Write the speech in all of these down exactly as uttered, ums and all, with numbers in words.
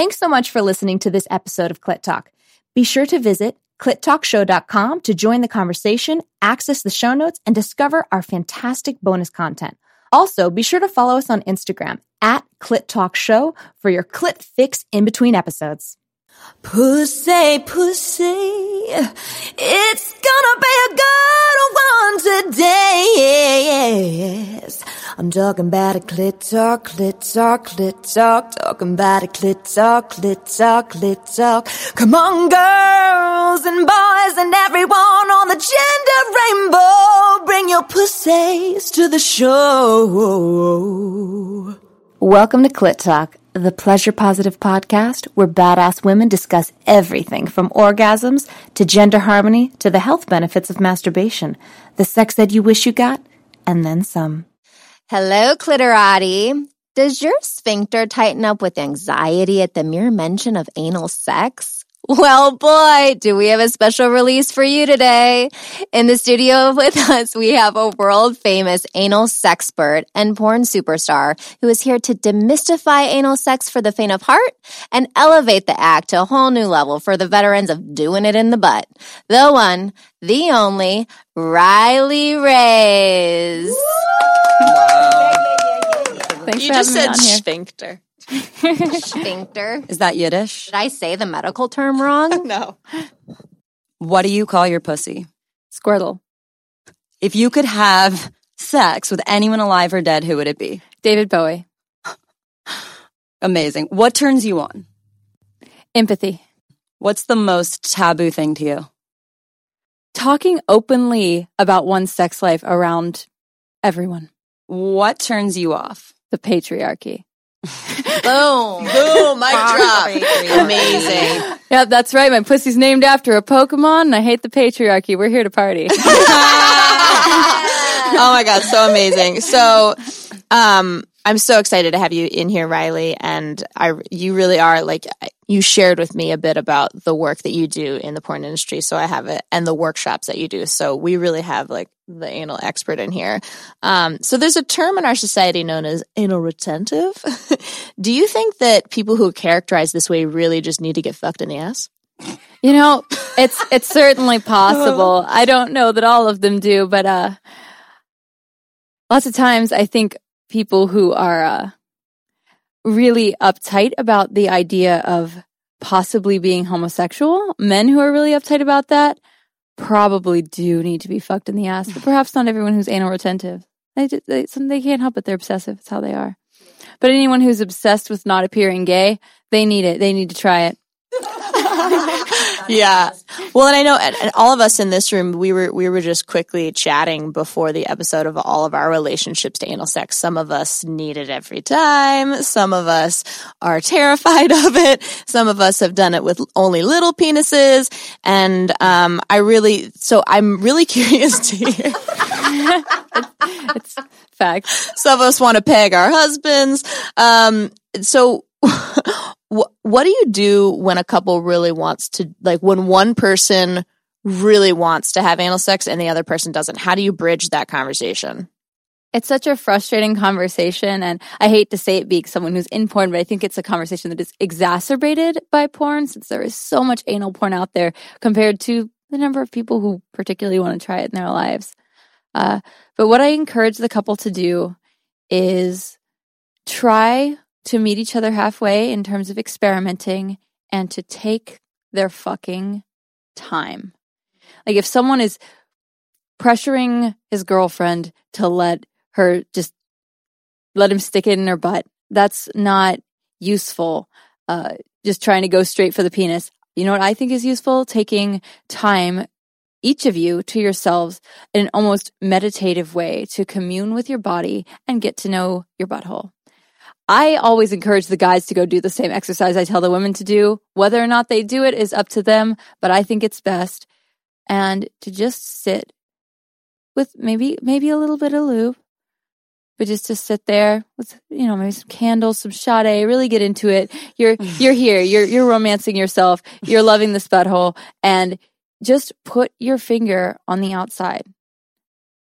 Thanks so much for listening to this episode of Clit Talk. Be sure to visit clit talk show dot com to join the conversation, access the show notes, and discover our fantastic bonus content. Also, be sure to follow us on Instagram at Clit Talk Show for your clit fix in between episodes. Pussy, pussy, it's gonna be a good one today, yes. I'm talking about a clit talk, clit talk, clit talk, talking about a clit talk, clit talk, clit talk. Come on, girls and boys and everyone on the gender rainbow, bring your pussies to the show. Welcome to Clit Talk, the Pleasure Positive podcast where badass women discuss everything from orgasms to gender harmony to the health benefits of masturbation, the sex ed you wish you got, and then some. Hello, Clitorati. Does your sphincter tighten up with anxiety at the mere mention of anal sex? Well, boy, do we have a special release for you today. In the studio with us, we have a world-famous anal sexpert and porn superstar who is here to demystify anal sex for the faint of heart and elevate the act to a whole new level for the veterans of doing it in the butt. The one, the only, Riley Reyes. Wow. Thanks you for just said sphincter. Sphincter. Is that Yiddish? Did I say the medical term wrong? No. What do you call your pussy? Squirtle. If you could have sex with anyone alive or dead, who would it be? David Bowie. Amazing. What turns you on? Empathy. What's the most taboo thing to you? Talking openly about one's sex life around everyone. What turns you off? The patriarchy. Boom. Boom. Mic drop. Amazing. Yeah, that's right. My pussy's named after a Pokemon, and I hate the patriarchy. We're here to party. Oh, my God. So amazing. So um, I'm so excited to have you in here, Riley. And I, you really are, like, you shared with me a bit about the work that you do in the porn industry. So I have it, and the workshops that you do. So we really have, like, the anal expert in here. Um, so there's a term in our society known as anal retentive. Do you think that people who characterize this way really just need to get fucked in the ass? You know, it's it's certainly possible. I don't know that all of them do, but uh, lots of times I think people who are uh, really uptight about the idea of possibly being homosexual, men who are really uptight about that, probably do need to be fucked in the ass, but perhaps not everyone who's anal retentive. They just, they, they can't help it. They're obsessive. It's how they are. But anyone who's obsessed with not appearing gay, they need it. They need to try it. Yeah. Well, and I know, and, and all of us in this room, we were we were just quickly chatting before the episode of all of our relationships to anal sex. Some of us need it every time. Some of us are terrified of it. Some of us have done it with only little penises. And um, I really, so I'm really curious to hear. It's fact. Some of us want to peg our husbands. Um, so. What, what do you do when a couple really wants to, like, when one person really wants to have anal sex and the other person doesn't? How do you bridge that conversation? It's such a frustrating conversation, and I hate to say it being someone who's in porn, but I think it's a conversation that is exacerbated by porn, since there is so much anal porn out there compared to the number of people who particularly want to try it in their lives. Uh, but what I encourage the couple to do is try to meet each other halfway in terms of experimenting, and to take their fucking time. Like, if someone is pressuring his girlfriend to let her just let him stick it in her butt, that's not useful. Uh, just trying to go straight for the penis. You know what I think is useful? Taking time, each of you, to yourselves in an almost meditative way to commune with your body and get to know your butthole. I always encourage the guys to go do the same exercise I tell the women to do. Whether or not they do it is up to them, but I think it's best. And to just sit with maybe maybe a little bit of lube, but just to sit there with, you know, maybe some candles, some Sade, really get into it. You're you're here. You're you're romancing yourself. You're loving this butthole, and just put your finger on the outside.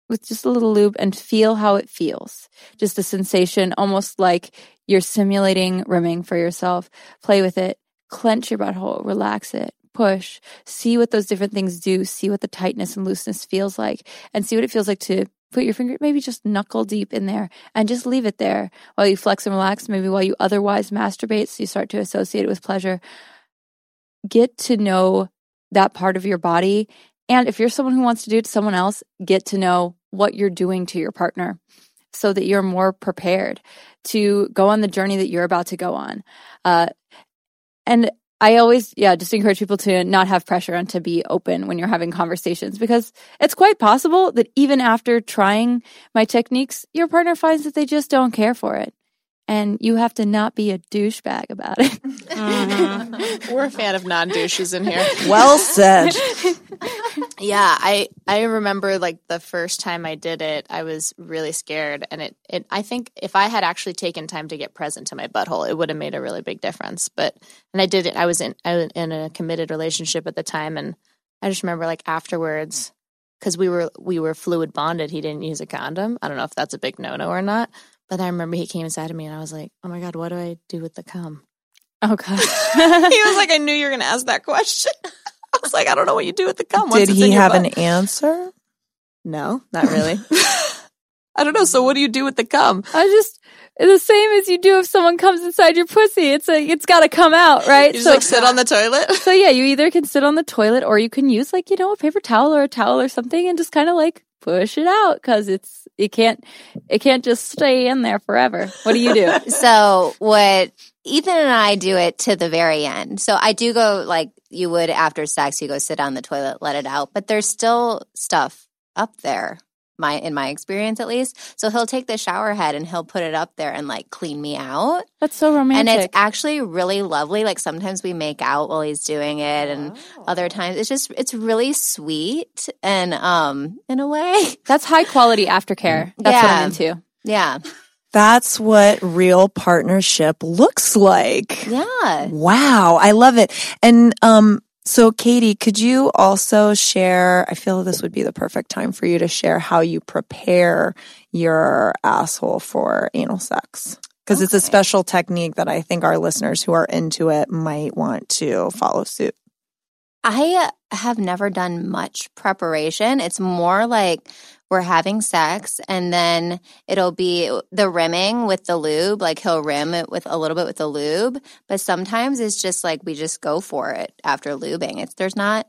with just a little lube and feel how it feels. Just a sensation, almost like you're simulating rimming for yourself. Play with it. Clench your butthole. Relax it. Push. See what those different things do. See what the tightness and looseness feels like. And see what it feels like to put your finger maybe just knuckle deep in there and just leave it there while you flex and relax, maybe while you otherwise masturbate, so you start to associate it with pleasure. Get to know that part of your body. And if you're someone who wants to do it to someone else, get to know what you're doing to your partner so that you're more prepared to go on the journey that you're about to go on. Uh, and I always, yeah, just encourage people to not have pressure and to be open when you're having conversations, because it's quite possible that even after trying my techniques, your partner finds that they just don't care for it. And you have to not be a douchebag about it. Mm-hmm. We're a fan of non-douches in here. Well said. Yeah, I I remember like the first time I did it, I was really scared. And it, it I think if I had actually taken time to get present to my butthole, it would have made a really big difference. But and I did it. I was in I was in a committed relationship at the time, and I just remember like afterwards, because we were we were fluid bonded. He didn't use a condom. I don't know if that's a big no-no or not. But I remember he came inside of me and I was like, oh my God, what do I do with the cum? Oh God. He was like, I knew you were going to ask that question. I was like, I don't know what you do with the cum. Did he have butt. An answer? No, not really. I don't know. So what do you do with the cum? I just, the same as you do if someone comes inside your pussy. It's like, it's got to come out, right? You just so, like sit on the toilet? So yeah, you either can sit on the toilet or you can use like, you know, a paper towel or a towel or something and just kind of like push it out, because it's it can't it can't just stay in there forever. What do you do? So what Ethan and I do it to the very end. So I do go like you would after sex. You go sit on the toilet, let it out, but there's still stuff up there. My in my experience, at least. So he'll take the shower head and he'll put it up there and like clean me out. That's so romantic. And it's actually really lovely. Like sometimes we make out while he's doing it, and oh. other times it's just it's really sweet and um in a way. That's high quality aftercare. That's yeah. what I'm into. Yeah. That's what real partnership looks like. Yeah. Wow. I love it. And um So, Katie, could you also share, I feel this would be the perfect time for you to share how you prepare your asshole for anal sex. Because okay. it's a special technique that I think our listeners who are into it might want to follow suit. I have never done much preparation. It's more like we're having sex and then it'll be the rimming with the lube. Like he'll rim it with a little bit with the lube, but sometimes it's just like we just go for it after lubing. It's there's not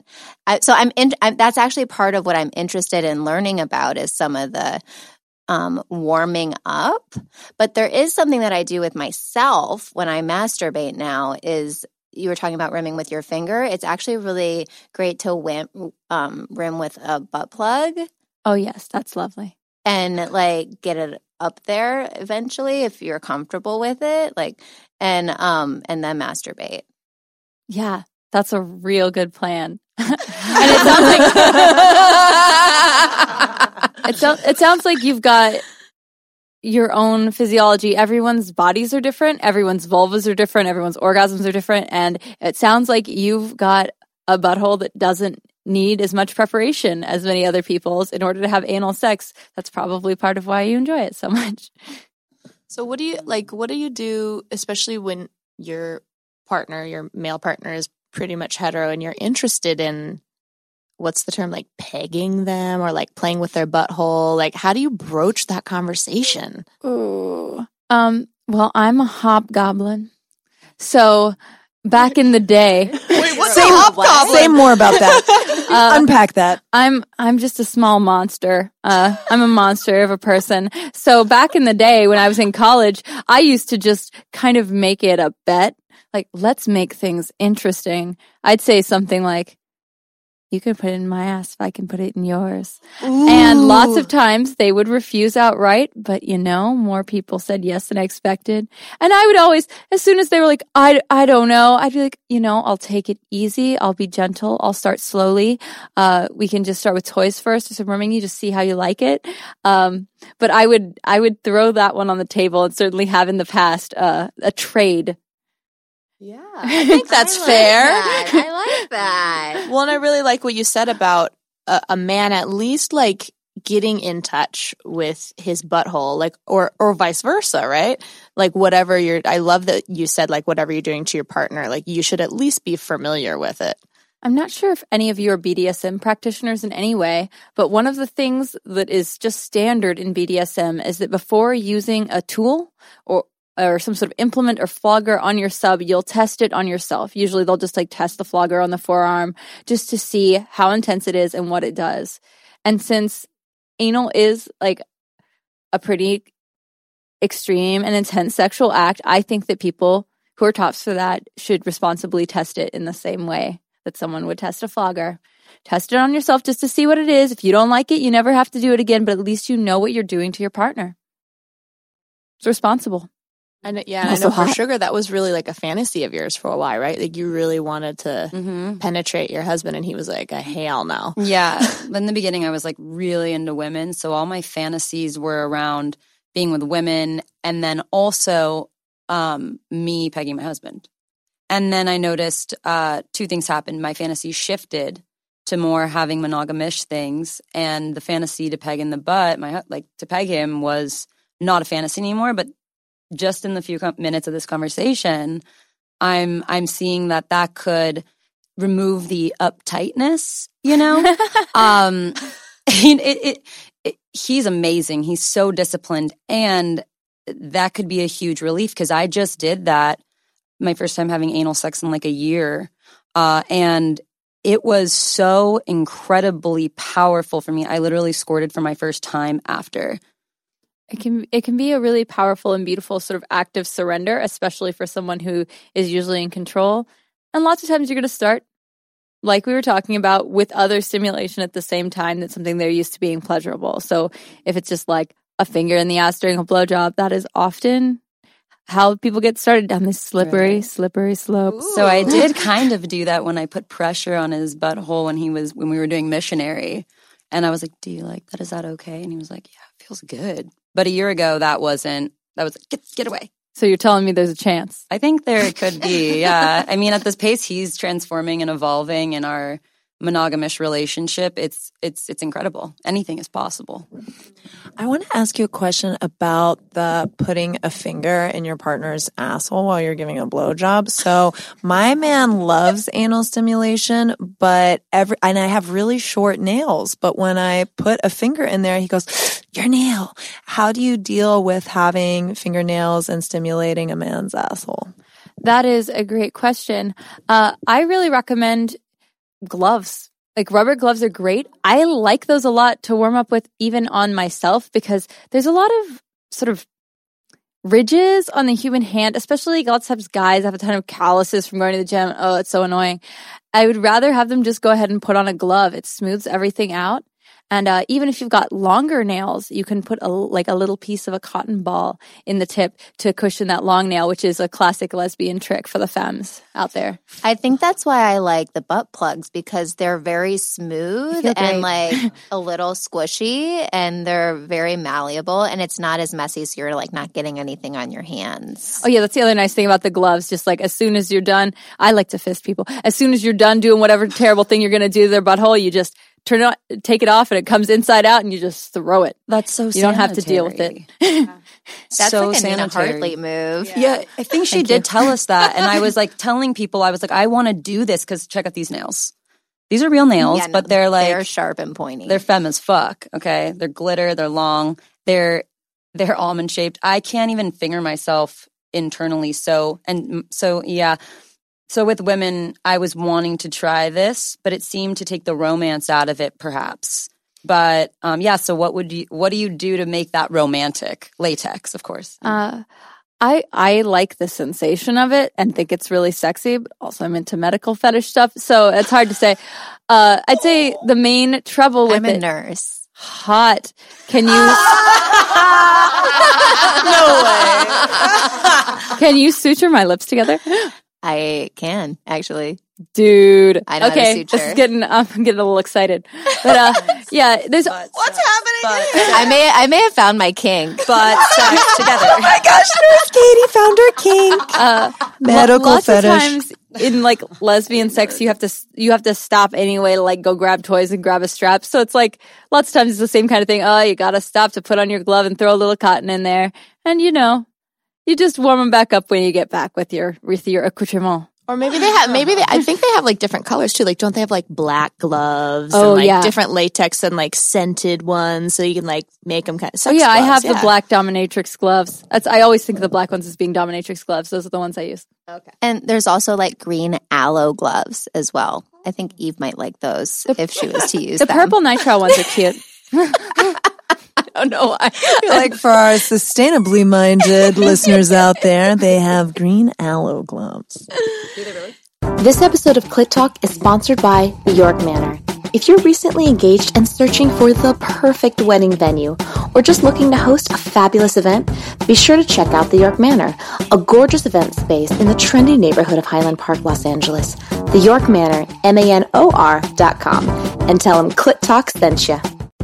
I, so I'm, in, I'm that's actually part of what I'm interested in learning about is some of the um, warming up. But there is something that I do with myself when I masturbate now is. You were talking about rimming with your finger. It's actually really great to wimp, um, rim with a butt plug. Oh, yes. That's lovely. And, like, get it up there eventually if you're comfortable with it, like, and um, and then masturbate. Yeah. That's a real good plan. And it sounds like it, so- it sounds like you've got – your own physiology. Everyone's bodies are different. Everyone's vulvas are different. Everyone's orgasms are different. And it sounds like you've got a butthole that doesn't need as much preparation as many other people's in order to have anal sex. That's probably part of why you enjoy it so much. So what do you, like, what do you do, especially when your partner, your male partner is pretty much hetero and you're interested in, what's the term, like pegging them or like playing with their butthole? Like, how do you broach that conversation? Ooh. Um, well, I'm a hobgoblin. So back in the day. Wait, what's say, a hobgoblin? Say more about that. uh, Unpack that. I'm I'm just a small monster. Uh, I'm a monster of a person. So back in the day when I was in college, I used to just kind of make it a bet. Like, let's make things interesting. I'd say something like, you can put it in my ass if I can put it in yours. Ooh. And lots of times they would refuse outright, but you know, more people said yes than I expected. And I would always, as soon as they were like, I, I don't know, I'd be like, you know, I'll take it easy. I'll be gentle. I'll start slowly. Uh, we can just start with toys first. Just remembering you just see how you like it. Um, but I would, I would throw that one on the table and certainly have in the past, uh, a trade. Yeah, I think that's I like fair. That. I like that. Well, and I really like what you said about a, a man at least like getting in touch with his butthole, like, or, or vice versa, right? Like, whatever you're, I love that you said, like, whatever you're doing to your partner, like, you should at least be familiar with it. I'm not sure if any of you are B D S M practitioners in any way, but one of the things that is just standard in B D S M is that before using a tool or or some sort of implement or flogger on your sub, you'll test it on yourself. Usually they'll just like test the flogger on the forearm just to see how intense it is and what it does. And since anal is like a pretty extreme and intense sexual act, I think that people who are tops for that should responsibly test it in the same way that someone would test a flogger. Test it on yourself just to see what it is. If you don't like it, you never have to do it again, but at least you know what you're doing to your partner. It's responsible. And yeah, and I know for sugar, that was really like a fantasy of yours for a while, right? Like you really wanted to mm-hmm. penetrate your husband, and he was like, a hell no. Yeah. In the beginning, I was like really into women. So all my fantasies were around being with women and then also um, me pegging my husband. And then I noticed uh, two things happened. My fantasy shifted to more having monogamish things, and the fantasy to peg in the butt, my like to peg him, was not a fantasy anymore. But just in the few com- minutes of this conversation, I'm I'm seeing that that could remove the uptightness. You know, um, it, it, it, he's amazing. He's so disciplined, and that could be a huge relief because I just did that. My first time having anal sex in like a year. Uh, and it was so incredibly powerful for me. I literally squirted for my first time after. It can it can be a really powerful and beautiful sort of act of surrender, especially for someone who is usually in control. And lots of times you're going to start, like we were talking about, with other stimulation at the same time. That's something they're used to being pleasurable. So if it's just like a finger in the ass during a blowjob, that is often how people get started down this slippery, right. slippery slope. Ooh. So I did kind of do that when I put pressure on his butthole when he was when we were doing missionary, and I was like, "Do you like that? Is that okay?" And he was like, "Yeah, it feels good." But a year ago, that wasn't. That was like, get get away. So you're telling me there's a chance? I think there could be. Yeah, I mean, at this pace, he's transforming and evolving in our monogamous relationship. It's it's it's incredible. Anything is possible. I want to ask you a question about the putting a finger in your partner's asshole while you're giving a blowjob. So my man loves anal stimulation, but every and I have really short nails. But when I put a finger in there, he goes, "Your nail." How do you deal with having fingernails and stimulating a man's asshole? That is a great question. Uh, I really recommend gloves. Like rubber gloves are great. I like those a lot to warm up with even on myself because there's a lot of sort of ridges on the human hand, especially lots of guys have a ton of calluses from going to the gym. Oh, it's so annoying. I would rather have them just go ahead and put on a glove. It smooths everything out. And uh, even if you've got longer nails, you can put a, like a little piece of a cotton ball in the tip to cushion that long nail, which is a classic lesbian trick for the femmes out there. I think that's why I like the butt plugs, because they're very smooth and like a little squishy, and they're very malleable, and it's not as messy, so you're like not getting anything on your hands. Oh yeah, that's the other nice thing about the gloves. Just like as soon as you're done, I like to fist people. As soon as you're done doing whatever terrible thing you're going to do to their butthole, you just turn it on, take it off, and it comes inside out, and you just throw it. That's so sanitary. You don't have to deal with it. Yeah. That's so like a Nina Hartley move. Yeah. yeah, I think she Thank did you. tell us that, and I was like telling people, I was like, I want to do this because check out these nails. These are real nails, yeah, no, but they're like they're sharp and pointy. They're femme as fuck. Okay, they're glitter. They're long. They're they're almond shaped. I can't even finger myself internally. So and so, yeah. So with women, I was wanting to try this, but it seemed to take the romance out of it, perhaps. But um, yeah, so what would you? What do you do to make that romantic? Latex, of course. Uh, I I like the sensation of it and think it's really sexy. But also, I'm into medical fetish stuff, so it's hard to say. Uh, I'd say the main trouble with I'm a it, nurse. Hot? Can you? No way. Can you suture my lips together? I can, actually. Dude. I know okay, how to suture. This is getting, I'm getting a little excited. But, uh, yeah, there's... But, what's but, happening but, here? I may, I may have found my kink. But sex together. Oh my gosh, Nurse Katie found her kink. Uh, Medical lots fetish. Of times in like lesbian sex, you have to you have to stop anyway to like go grab toys and grab a strap. So it's like lots of times it's the same kind of thing. Oh, you gotta stop to put on your glove and throw a little cotton in there, and you know, you just warm them back up when you get back with your with your accoutrement. Or maybe they have, maybe they, I think they have like different colors too. Like, don't they have like black gloves oh, and like yeah. different latex and like scented ones so you can like make them kind of sex Oh, yeah, gloves. I have yeah. the black dominatrix gloves. That's, I always think of the black ones as being dominatrix gloves. Those are the ones I use. Okay. And there's also like green aloe gloves as well. I think Eve might like those if she was to use the them. The purple nitrile ones are cute. I don't know why. Like for our sustainably minded listeners out there, they have green aloe gloves. Do they really? This episode of Clit Talk is sponsored by the York Manor. If you're recently engaged and searching for the perfect wedding venue, or just looking to host a fabulous event, be sure to check out the York Manor, a gorgeous event space in the trendy neighborhood of Highland Park, Los Angeles. The York Manor, M A N O R dot com, and tell them Clit Talk sent you.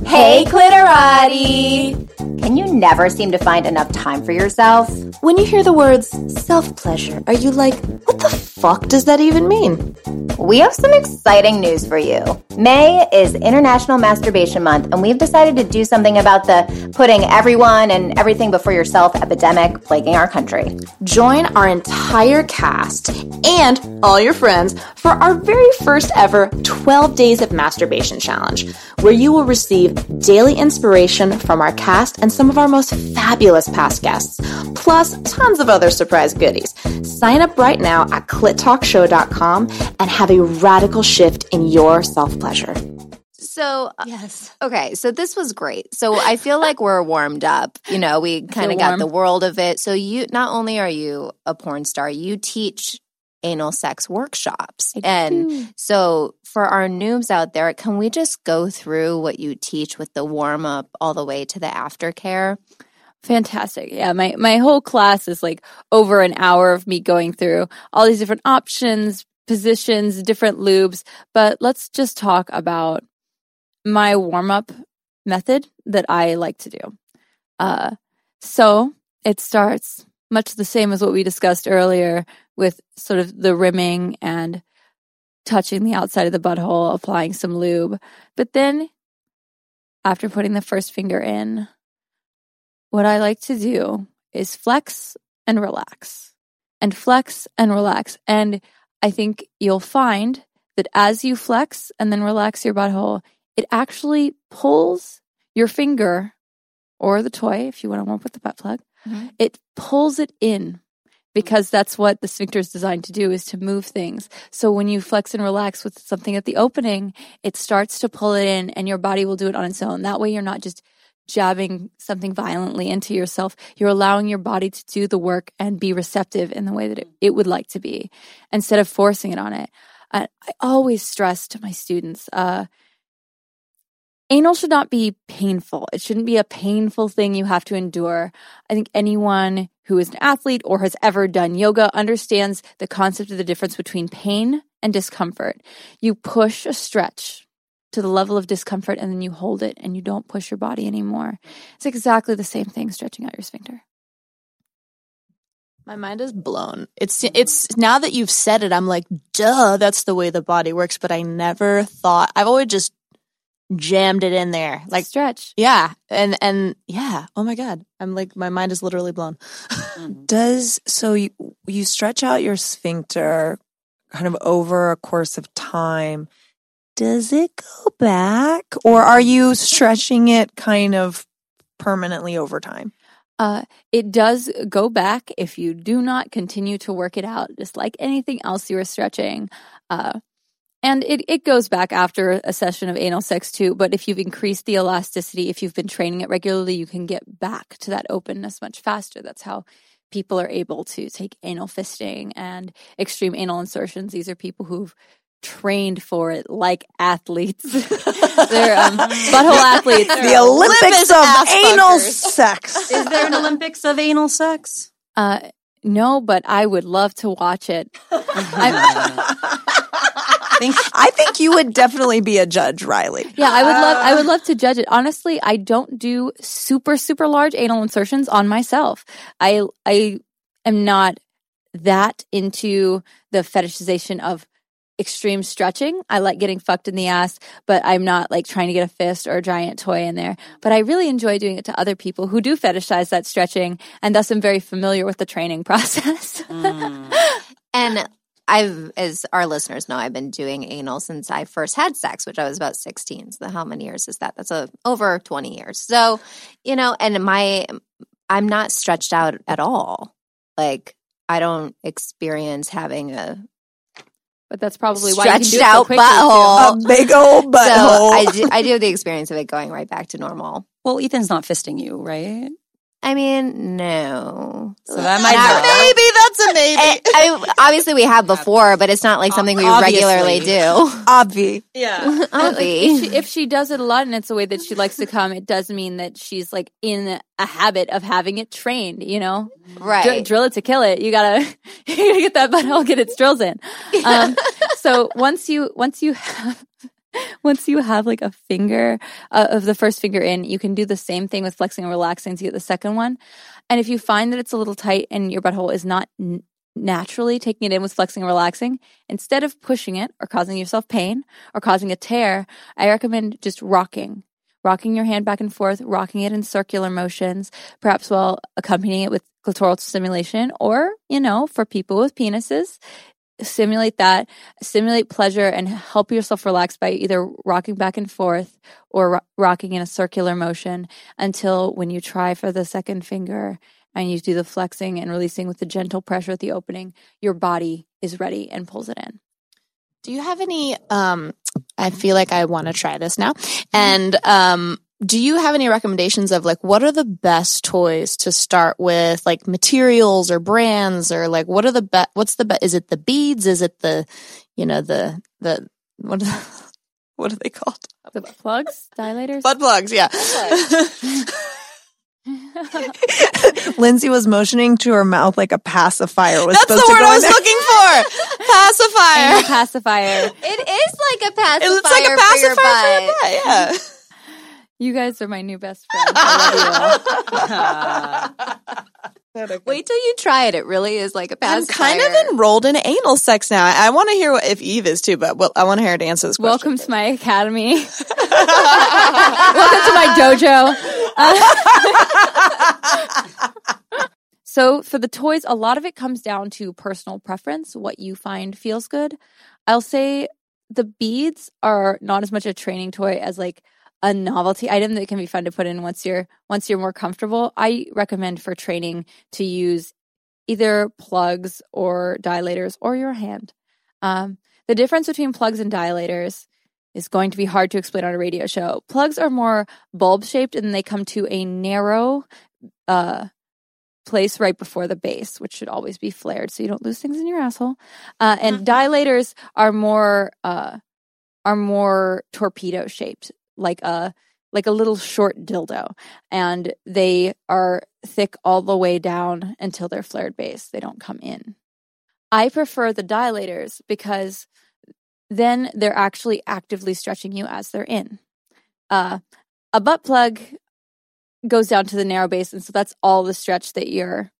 Hey, Clitorati! Can you never seem to find enough time for yourself? When you hear the words self-pleasure, are you like, what the fuck does that even mean? We have some exciting news for you. May is International Masturbation Month, and we've decided to do something about the putting everyone and everything before yourself epidemic plaguing our country. Join our entire cast and all your friends for our very first ever twelve days of Masturbation Challenge, where you will receive daily inspiration from our cast and some of our most fabulous past guests, plus tons of other surprise goodies. Sign up right now at clit talk show dot com and have a radical shift in your self-pleasure. So, yes. Okay, so this was great. So I feel like we're warmed up. You know, we kind of got the world of it. So you, not only are you a porn star, you teach anal sex workshops. I and do. So for our noobs out there, can we just go through what you teach with the warm up all the way to the aftercare? Fantastic. Yeah, my, my whole class is like over an hour of me going through all these different options, positions, different lubes. But let's just talk about my warm up method that I like to do. Uh, so it starts much the same as what we discussed earlier, with sort of the rimming and touching the outside of the butthole, applying some lube. But then after putting the first finger in, what I like to do is flex and relax and flex and relax. And I think you'll find that as you flex and then relax your butthole, it actually pulls your finger or the toy, if you want to work with the butt plug, mm-hmm. it pulls it in. Because that's what the sphincter is designed to do, is to move things. So when you flex and relax with something at the opening, it starts to pull it in and your body will do it on its own. That way you're not just jabbing something violently into yourself. You're allowing your body to do the work and be receptive in the way that it, it would like to be instead of forcing it on it. Uh, I always stress to my students, uh, anal should not be painful. It shouldn't be a painful thing you have to endure. I think anyone who is an athlete or has ever done yoga understands the concept of the difference between pain and discomfort. You push a stretch to the level of discomfort and then you hold it and you don't push your body anymore. It's exactly the same thing stretching out your sphincter. My mind is blown. It's it's now that you've said it, I'm like, duh, that's the way the body works. But I never thought, I've always just jammed it in there, like stretch. Yeah, and and yeah. Oh my god, I'm like my mind is literally blown. Does so you you stretch out your sphincter, kind of over a course of time. Does it go back, or are you stretching it kind of permanently over time? Uh, it does go back if you do not continue to work it out, just like anything else you are stretching. Uh, And it, it goes back after a session of anal sex too, but if you've increased the elasticity, if you've been training it regularly, you can get back to that openness much faster. That's how people are able to take anal fisting and extreme anal insertions. These are people who've trained for it like athletes. They're um, butthole athletes. The Olympics, Olympics of anal sex. Is there an Olympics of anal sex? Uh, no, but I would love to watch it. I'm, Think- I think you would definitely be a judge, Riley. Yeah, I would love I would love to judge it. Honestly, I don't do super, super large anal insertions on myself. I I am not that into the fetishization of extreme stretching. I like getting fucked in the ass, but I'm not like trying to get a fist or a giant toy in there. But I really enjoy doing it to other people who do fetishize that stretching, and thus I'm very familiar with the training process. Mm. And I've, as our listeners know, I've been doing anal since I first had sex, which I was about sixteen. So how many years is that? That's a, over twenty years. So, you know, and my, I'm not stretched out at all. Like, I don't experience having a But that's probably why stretched you can do out so butthole, too. A big old butthole. So I do, I do have the experience of it going right back to normal. Well, Ethan's not fisting you, right? I mean, no. So that might not, maybe that's a maybe. I mean, obviously, we have before, but it's not like something we obviously. regularly do. Obvi, yeah. Obvi. If she, if she does it a lot and it's a way that she likes to come, it does mean that she's like in a habit of having it trained. You know, right? Dr- drill it to kill it. You gotta, you gotta get that butthole, get its drills in. Um, so once you, once you have. Once you have like a finger uh, of the first finger in, you can do the same thing with flexing and relaxing to get the second one. And if you find that it's a little tight and your butthole is not n- naturally taking it in with flexing and relaxing, instead of pushing it or causing yourself pain or causing a tear, I recommend just rocking. Rocking your hand back and forth, rocking it in circular motions, perhaps while accompanying it with clitoral stimulation or, you know, for people with penises, Simulate that, simulate pleasure and help yourself relax by either rocking back and forth or ro- rocking in a circular motion until when you try for the second finger and you do the flexing and releasing with the gentle pressure at the opening, your body is ready and pulls it in. Do you have any, um, I feel like I want to try this now. And, um, do you have any recommendations of like what are the best toys to start with, like materials or brands, or like what are the best? What's the best? Is it the beads? Is it the, you know, the the what are, the, what are they called? The plugs, dilators, butt plugs. Yeah. Lindsay was motioning to her mouth like a pacifier was. That's supposed the word to go I was looking for. Pacifier. Pacifier. It is like a pacifier. It looks like a pacifier for your butt. For your butt, yeah. You guys are my new best friends. I love you. Wait till you try it. It really is like a pacifier. I'm kind of enrolled in anal sex now. I, I want to hear what, if Eve is too, but well, I want to hear her to answer this question. Welcome to my academy. Welcome to my dojo. Uh, so for the toys, a lot of it comes down to personal preference, what you find feels good. I'll say the beads are not as much a training toy as like a novelty item that can be fun to put in once you're once you're more comfortable. I recommend for training to use either plugs or dilators or your hand. Um, the difference between plugs and dilators is going to be hard to explain on a radio show. Plugs are more bulb-shaped and they come to a narrow uh, place right before the base, which should always be flared so you don't lose things in your asshole. Uh, and dilators are more uh, are more torpedo-shaped, like a like a little short dildo, and they are thick all the way down until they're flared base. They don't come in. I prefer the dilators because then they're actually actively stretching you as they're in. Uh, a butt plug goes down to the narrow base, and so that's all the stretch that your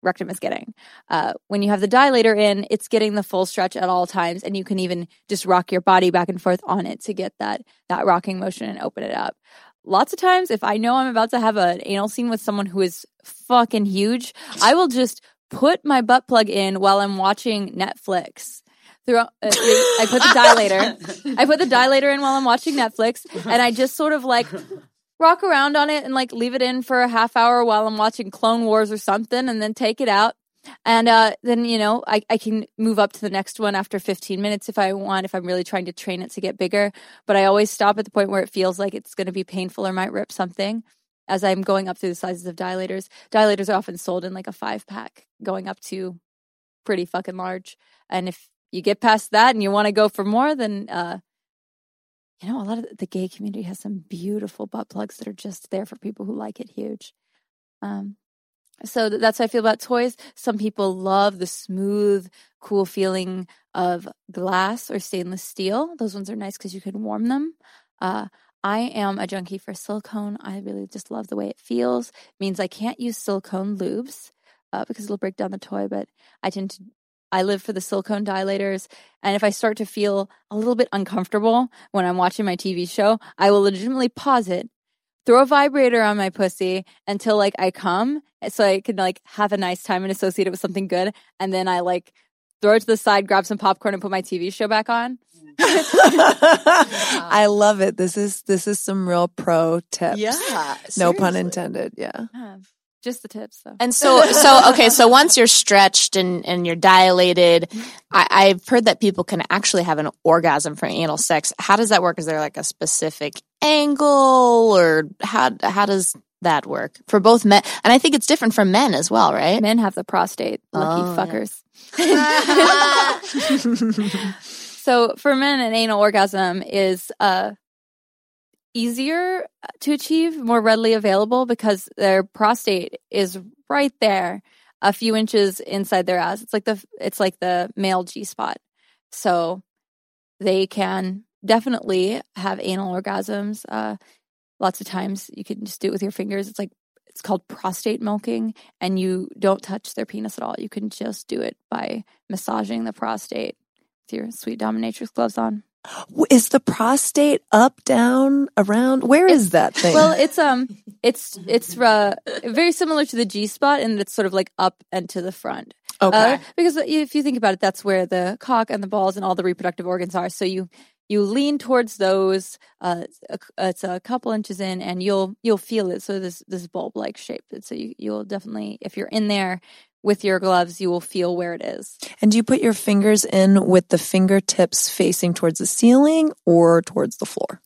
rectum is getting. Uh, when you have the dilator in, it's getting the full stretch at all times, and you can even just rock your body back and forth on it to get that that rocking motion and open it up. Lots of times, if I know I'm about to have an anal scene with someone who is fucking huge, I will just put my butt plug in while I'm watching Netflix. Throughout, uh, I put the dilator. I put the dilator in while I'm watching Netflix, and I just sort of like rock around on it and like leave it in for a half hour while I'm watching Clone Wars or something, and then take it out. And uh, then, you know, I, I can move up to the next one after fifteen minutes if I want, if I'm really trying to train it to get bigger. But I always stop at the point where it feels like it's going to be painful or might rip something as I'm going up through the sizes of dilators. Dilators are often sold in like a five pack going up to pretty fucking large. And if you get past that and you want to go for more, then uh, you know, a lot of the gay community has some beautiful butt plugs that are just there for people who like it huge. Um, so th- that's how I feel about toys. Some people love the smooth, cool feeling of glass or stainless steel. Those ones are nice because you can warm them. Uh, I am a junkie for silicone. I really just love the way it feels. It means I can't use silicone lubes. uh, because it'll break down the toy. But I tend to, I live for the silicone dilators. And if I start to feel a little bit uncomfortable when I'm watching my T V show, I will legitimately pause it, throw a vibrator on my pussy until like I come so I can like have a nice time and associate it with something good. And then I like throw it to the side, grab some popcorn and put my T V show back on. I love it. This is, this is some real pro tips. Yeah. Seriously. No pun intended. Yeah. yeah. Just the tips, though. And so, so okay, so once you're stretched and, and you're dilated, I, I've heard that people can actually have an orgasm from anal sex. How does that work? Is there like a specific angle, or how how does that work for both men? And I think it's different for men as well, right? Men have the prostate. Lucky oh, fuckers. Yeah. So for men, an anal orgasm is uh, easier to achieve, more readily available, because their prostate is right there, a few inches inside their ass. It's like the it's like the male G spot. So they can definitely have anal orgasms. Uh, lots of times you can just do it with your fingers. It's like it's called prostate milking, and you don't touch their penis at all. You can just do it by massaging the prostate with your sweet dominatrix gloves on. Is the prostate up, down, around? Where it's, is that thing? Well, it's um, it's it's uh, very similar to the G spot, and it's sort of like up and to the front. Okay. Uh, because if you think about it, that's where the cock and the balls and all the reproductive organs are. So you you lean towards those. Uh, it's a couple inches in, and you'll you'll feel it. So this this bulb like shape. And so you you'll definitely, if you're in there with your gloves, you will feel where it is. And do you put your fingers in with the fingertips facing towards the ceiling or towards the floor?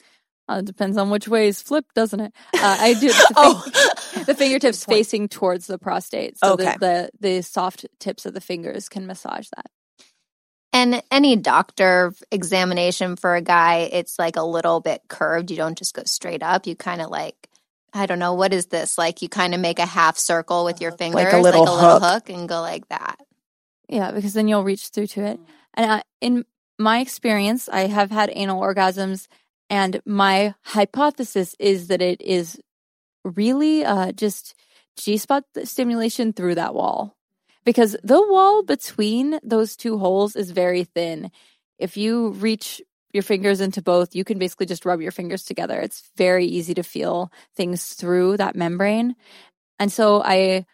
Uh, it depends on which way is flipped, doesn't it? Uh, I do. The, oh. fin- the fingertips facing towards the prostate. So okay. the, the, the soft tips of the fingers can massage that. And any doctor examination for a guy, it's like a little bit curved. You don't just go straight up. You kind of like, I don't know, what is this? Like you kind of make a half circle with your fingers, like a little, like a little hook. hook and go like that. Yeah, because then you'll reach through to it. And I, in my experience, I have had anal orgasms, and my hypothesis is that it is really uh, just G-spot stimulation through that wall, because the wall between those two holes is very thin. If you reach your fingers into both, you can basically just rub your fingers together. It's very easy to feel things through that membrane. And so I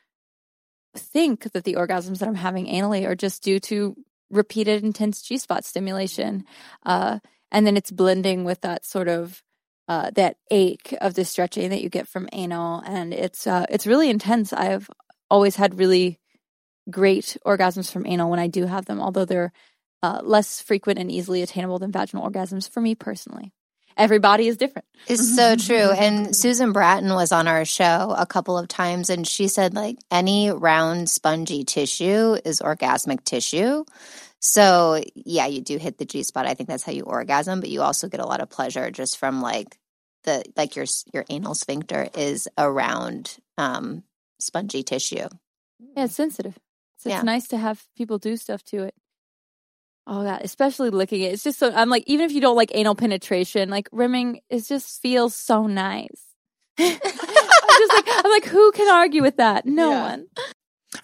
think that the orgasms that I'm having anally are just due to repeated intense G-spot stimulation. Uh, and then it's blending with that sort of, uh, that ache of the stretching that you get from anal. And it's, uh, it's really intense. I've always had really great orgasms from anal when I do have them, although they're Uh, less frequent and easily attainable than vaginal orgasms for me personally. Every body is different. It's so true. And Susan Bratton was on our show a couple of times, and she said, like, any round spongy tissue is orgasmic tissue. So, yeah, you do hit the G-spot. I think that's how you orgasm, but you also get a lot of pleasure just from, like, the like your your anal sphincter is a round um, spongy tissue. Yeah, it's sensitive. So yeah. It's nice to have people do stuff to it. Oh, God, especially licking it. It's just so, I'm like, even if you don't like anal penetration, like rimming, it just feels so nice. I'm just like, I'm like, who can argue with that? No yeah. one.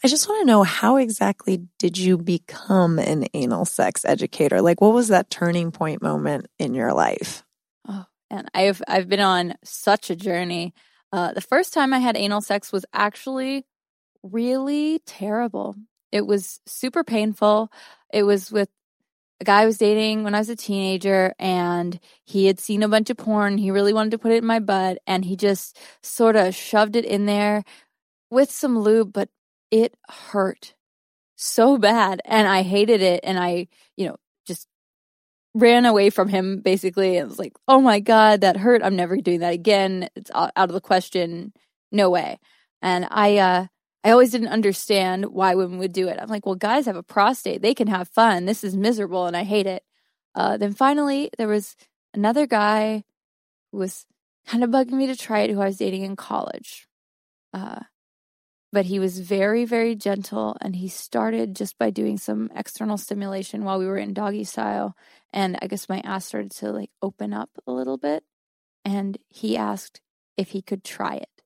I just want to know, how exactly did you become an anal sex educator? Like, what was that turning point moment in your life? Oh, and I've, I've been on such a journey. Uh, the first time I had anal sex was actually really terrible. It was super painful. It was with a guy I was dating when I was a teenager, and he had seen a bunch of porn. He really wanted to put it in my butt, and he just sort of shoved it in there with some lube, but it hurt so bad, and I hated it, and I, you know, just ran away from him, basically. It was like, oh my God, that hurt. I'm never doing that again. It's out of the question. No way. And I, uh, I always didn't understand why women would do it. I'm like, well, guys have a prostate. They can have fun. This is miserable, and I hate it. Uh, then finally, there was another guy who was kind of bugging me to try it, who I was dating in college. Uh, but he was very, very gentle, and he started just by doing some external stimulation while we were in doggy style. And I guess my ass started to, like, open up a little bit. And he asked if he could try it,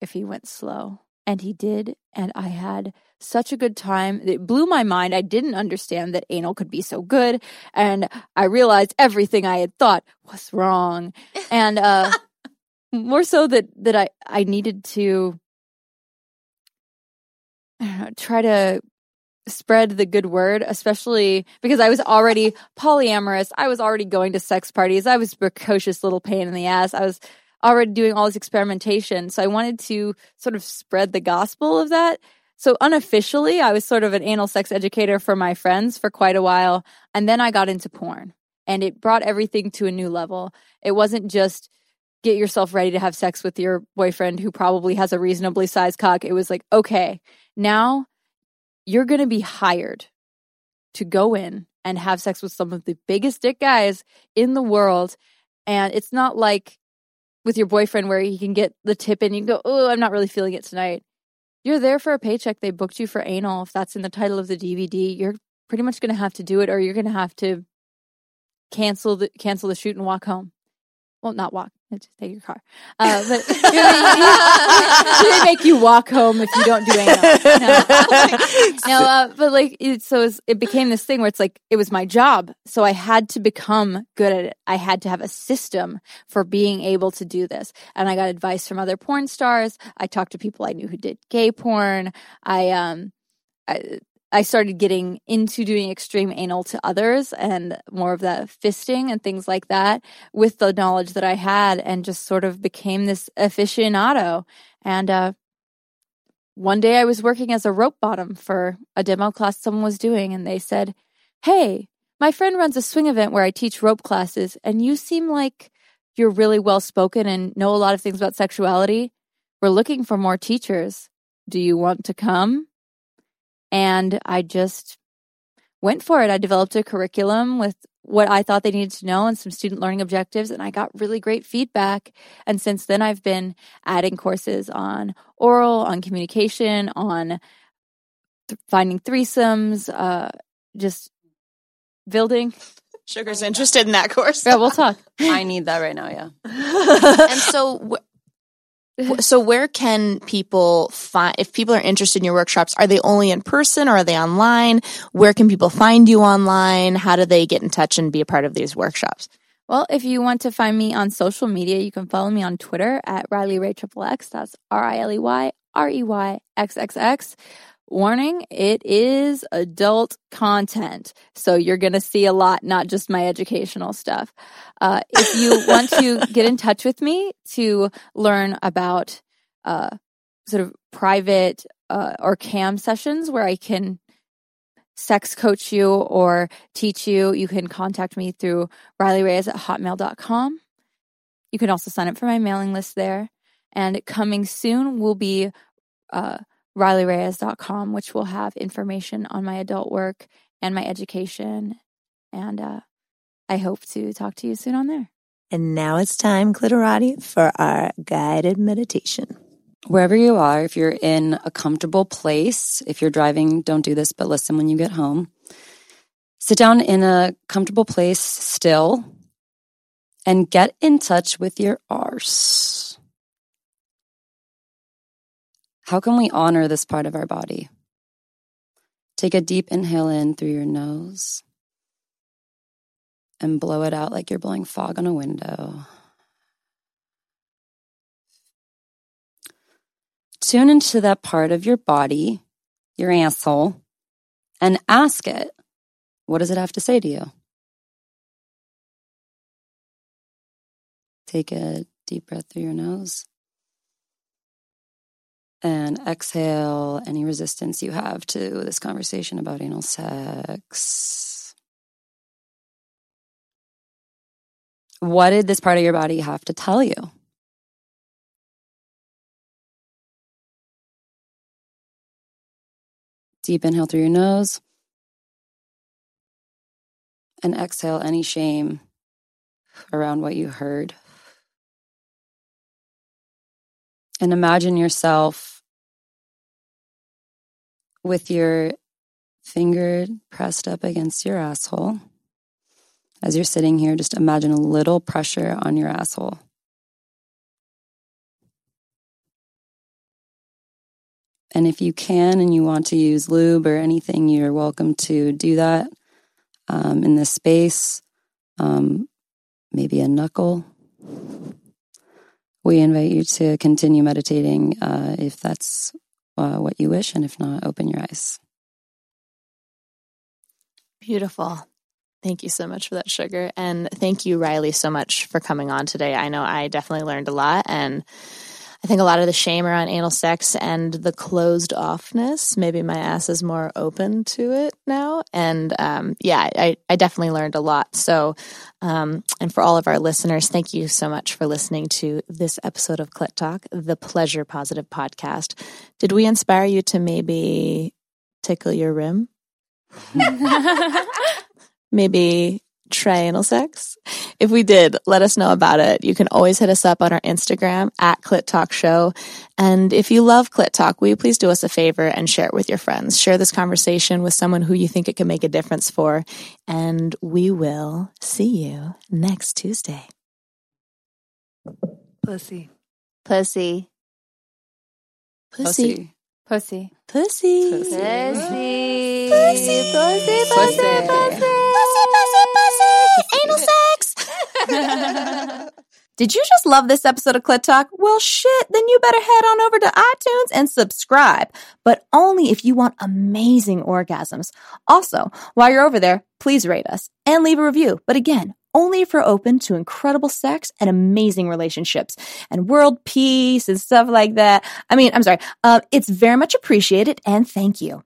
if he went slow. And he did, and I had such a good time. It blew my mind. I didn't understand that anal could be so good, and I realized everything I had thought was wrong. And uh, more so that, that I, I needed to I don't know, try to spread the good word, especially because I was already polyamorous. I was already going to sex parties. I was a precocious little pain in the ass. I was already doing all this experimentation. So I wanted to sort of spread the gospel of that. So unofficially, I was sort of an anal sex educator for my friends for quite a while. And then I got into porn, and it brought everything to a new level. It wasn't just get yourself ready to have sex with your boyfriend who probably has a reasonably sized cock. It was like, okay, now you're going to be hired to go in and have sex with some of the biggest dick guys in the world. And it's not like with your boyfriend where he can get the tip and you can go, oh, I'm not really feeling it tonight. You're there for a paycheck. They booked you for anal. If that's in the title of the D V D, you're pretty much going to have to do it, or you're going to have to cancel the cancel the shoot and walk home. Well, not walk. Just take your car. Uh, but you know, you, you, they make you walk home if you don't do anal. No, no uh, but like, it, so it, was, it became this thing where it's like, it was my job. So I had to become good at it. I had to have a system for being able to do this. And I got advice from other porn stars. I talked to people I knew who did gay porn. I, um, I, I started getting into doing extreme anal to others and more of that fisting and things like that with the knowledge that I had, and just sort of became this aficionado. And uh, one day I was working as a rope bottom for a demo class someone was doing, and they said, hey, my friend runs a swing event where I teach rope classes, and you seem like you're really well-spoken and know a lot of things about sexuality. We're looking for more teachers. Do you want to come? And I just went for it. I developed a curriculum with what I thought they needed to know and some student learning objectives, and I got really great feedback. And since then, I've been adding courses on oral, on communication, on th- finding threesomes, uh, just building. Sugar's interested in that course. Yeah, we'll talk. I need that right now, yeah. And so... Wh- So where can people find, if people are interested in your workshops, are they only in person or are they online? Where can people find you online? How do they get in touch and be a part of these workshops? Well, if you want to find me on social media, you can follow me on Twitter at RileyRayXXX. That's R I L E Y R E Y X X X. Warning, it is adult content, so you're going to see a lot, not just my educational stuff. Uh, if you want to get in touch with me to learn about uh, sort of private uh, or cam sessions where I can sex coach you or teach you, you can contact me through Riley Reyes at hotmail dot com. You can also sign up for my mailing list there. And coming soon will be... Uh, Riley Reyes dot com, which will have information on my adult work and my education. And uh, I hope to talk to you soon on there. And now it's time, Clitorati, for our guided meditation. Wherever you are, if you're in a comfortable place, if you're driving, don't do this, but listen when you get home. Sit down in a comfortable place still and get in touch with your arse. How can we honor this part of our body? Take a deep inhale in through your nose and blow it out like you're blowing fog on a window. Tune into that part of your body, your asshole, and ask it, what does it have to say to you? Take a deep breath through your nose. And exhale any resistance you have to this conversation about anal sex. What did this part of your body have to tell you? Deep inhale through your nose. And exhale any shame around what you heard. And imagine yourself with your finger pressed up against your asshole. As you're sitting here, just imagine a little pressure on your asshole. And if you can and you want to use lube or anything, you're welcome to do that um, in this space. Um, maybe a knuckle. We invite you to continue meditating uh, if that's uh, what you wish, and if not, open your eyes. Beautiful. Thank you so much for that, Sugar. And thank you, Riley, so much for coming on today. I know I definitely learned a lot, and I think a lot of the shame around anal sex and the closed offness, maybe my ass is more open to it now. And um, yeah, I, I definitely learned a lot. So, um, and for all of our listeners, thank you so much for listening to this episode of Clit Talk, the Pleasure Positive podcast. Did we inspire you to maybe tickle your rim? Maybe try anal sex? If we did, let us know about it. You can always hit us up on our Instagram at Clit Talk Show. And if you love Clit Talk, will you please do us a favor and share it with your friends? Share this conversation with someone who you think it can make a difference for. And we will see you next Tuesday. Pussy. Pussy. Pussy. Pussy. Pussy. Pussy. Pussy. Pussy. Pussy. Pussy. Pussy. Pussy. Pussy. Anal sex. Did you just love this episode of Clit Talk? Well, shit, then you better head on over to iTunes and subscribe. But only if you want amazing orgasms. Also, while you're over there, please rate us and leave a review. But again, only if you're open to incredible sex and amazing relationships and world peace and stuff like that. I mean, I'm sorry. Uh, it's very much appreciated, and thank you.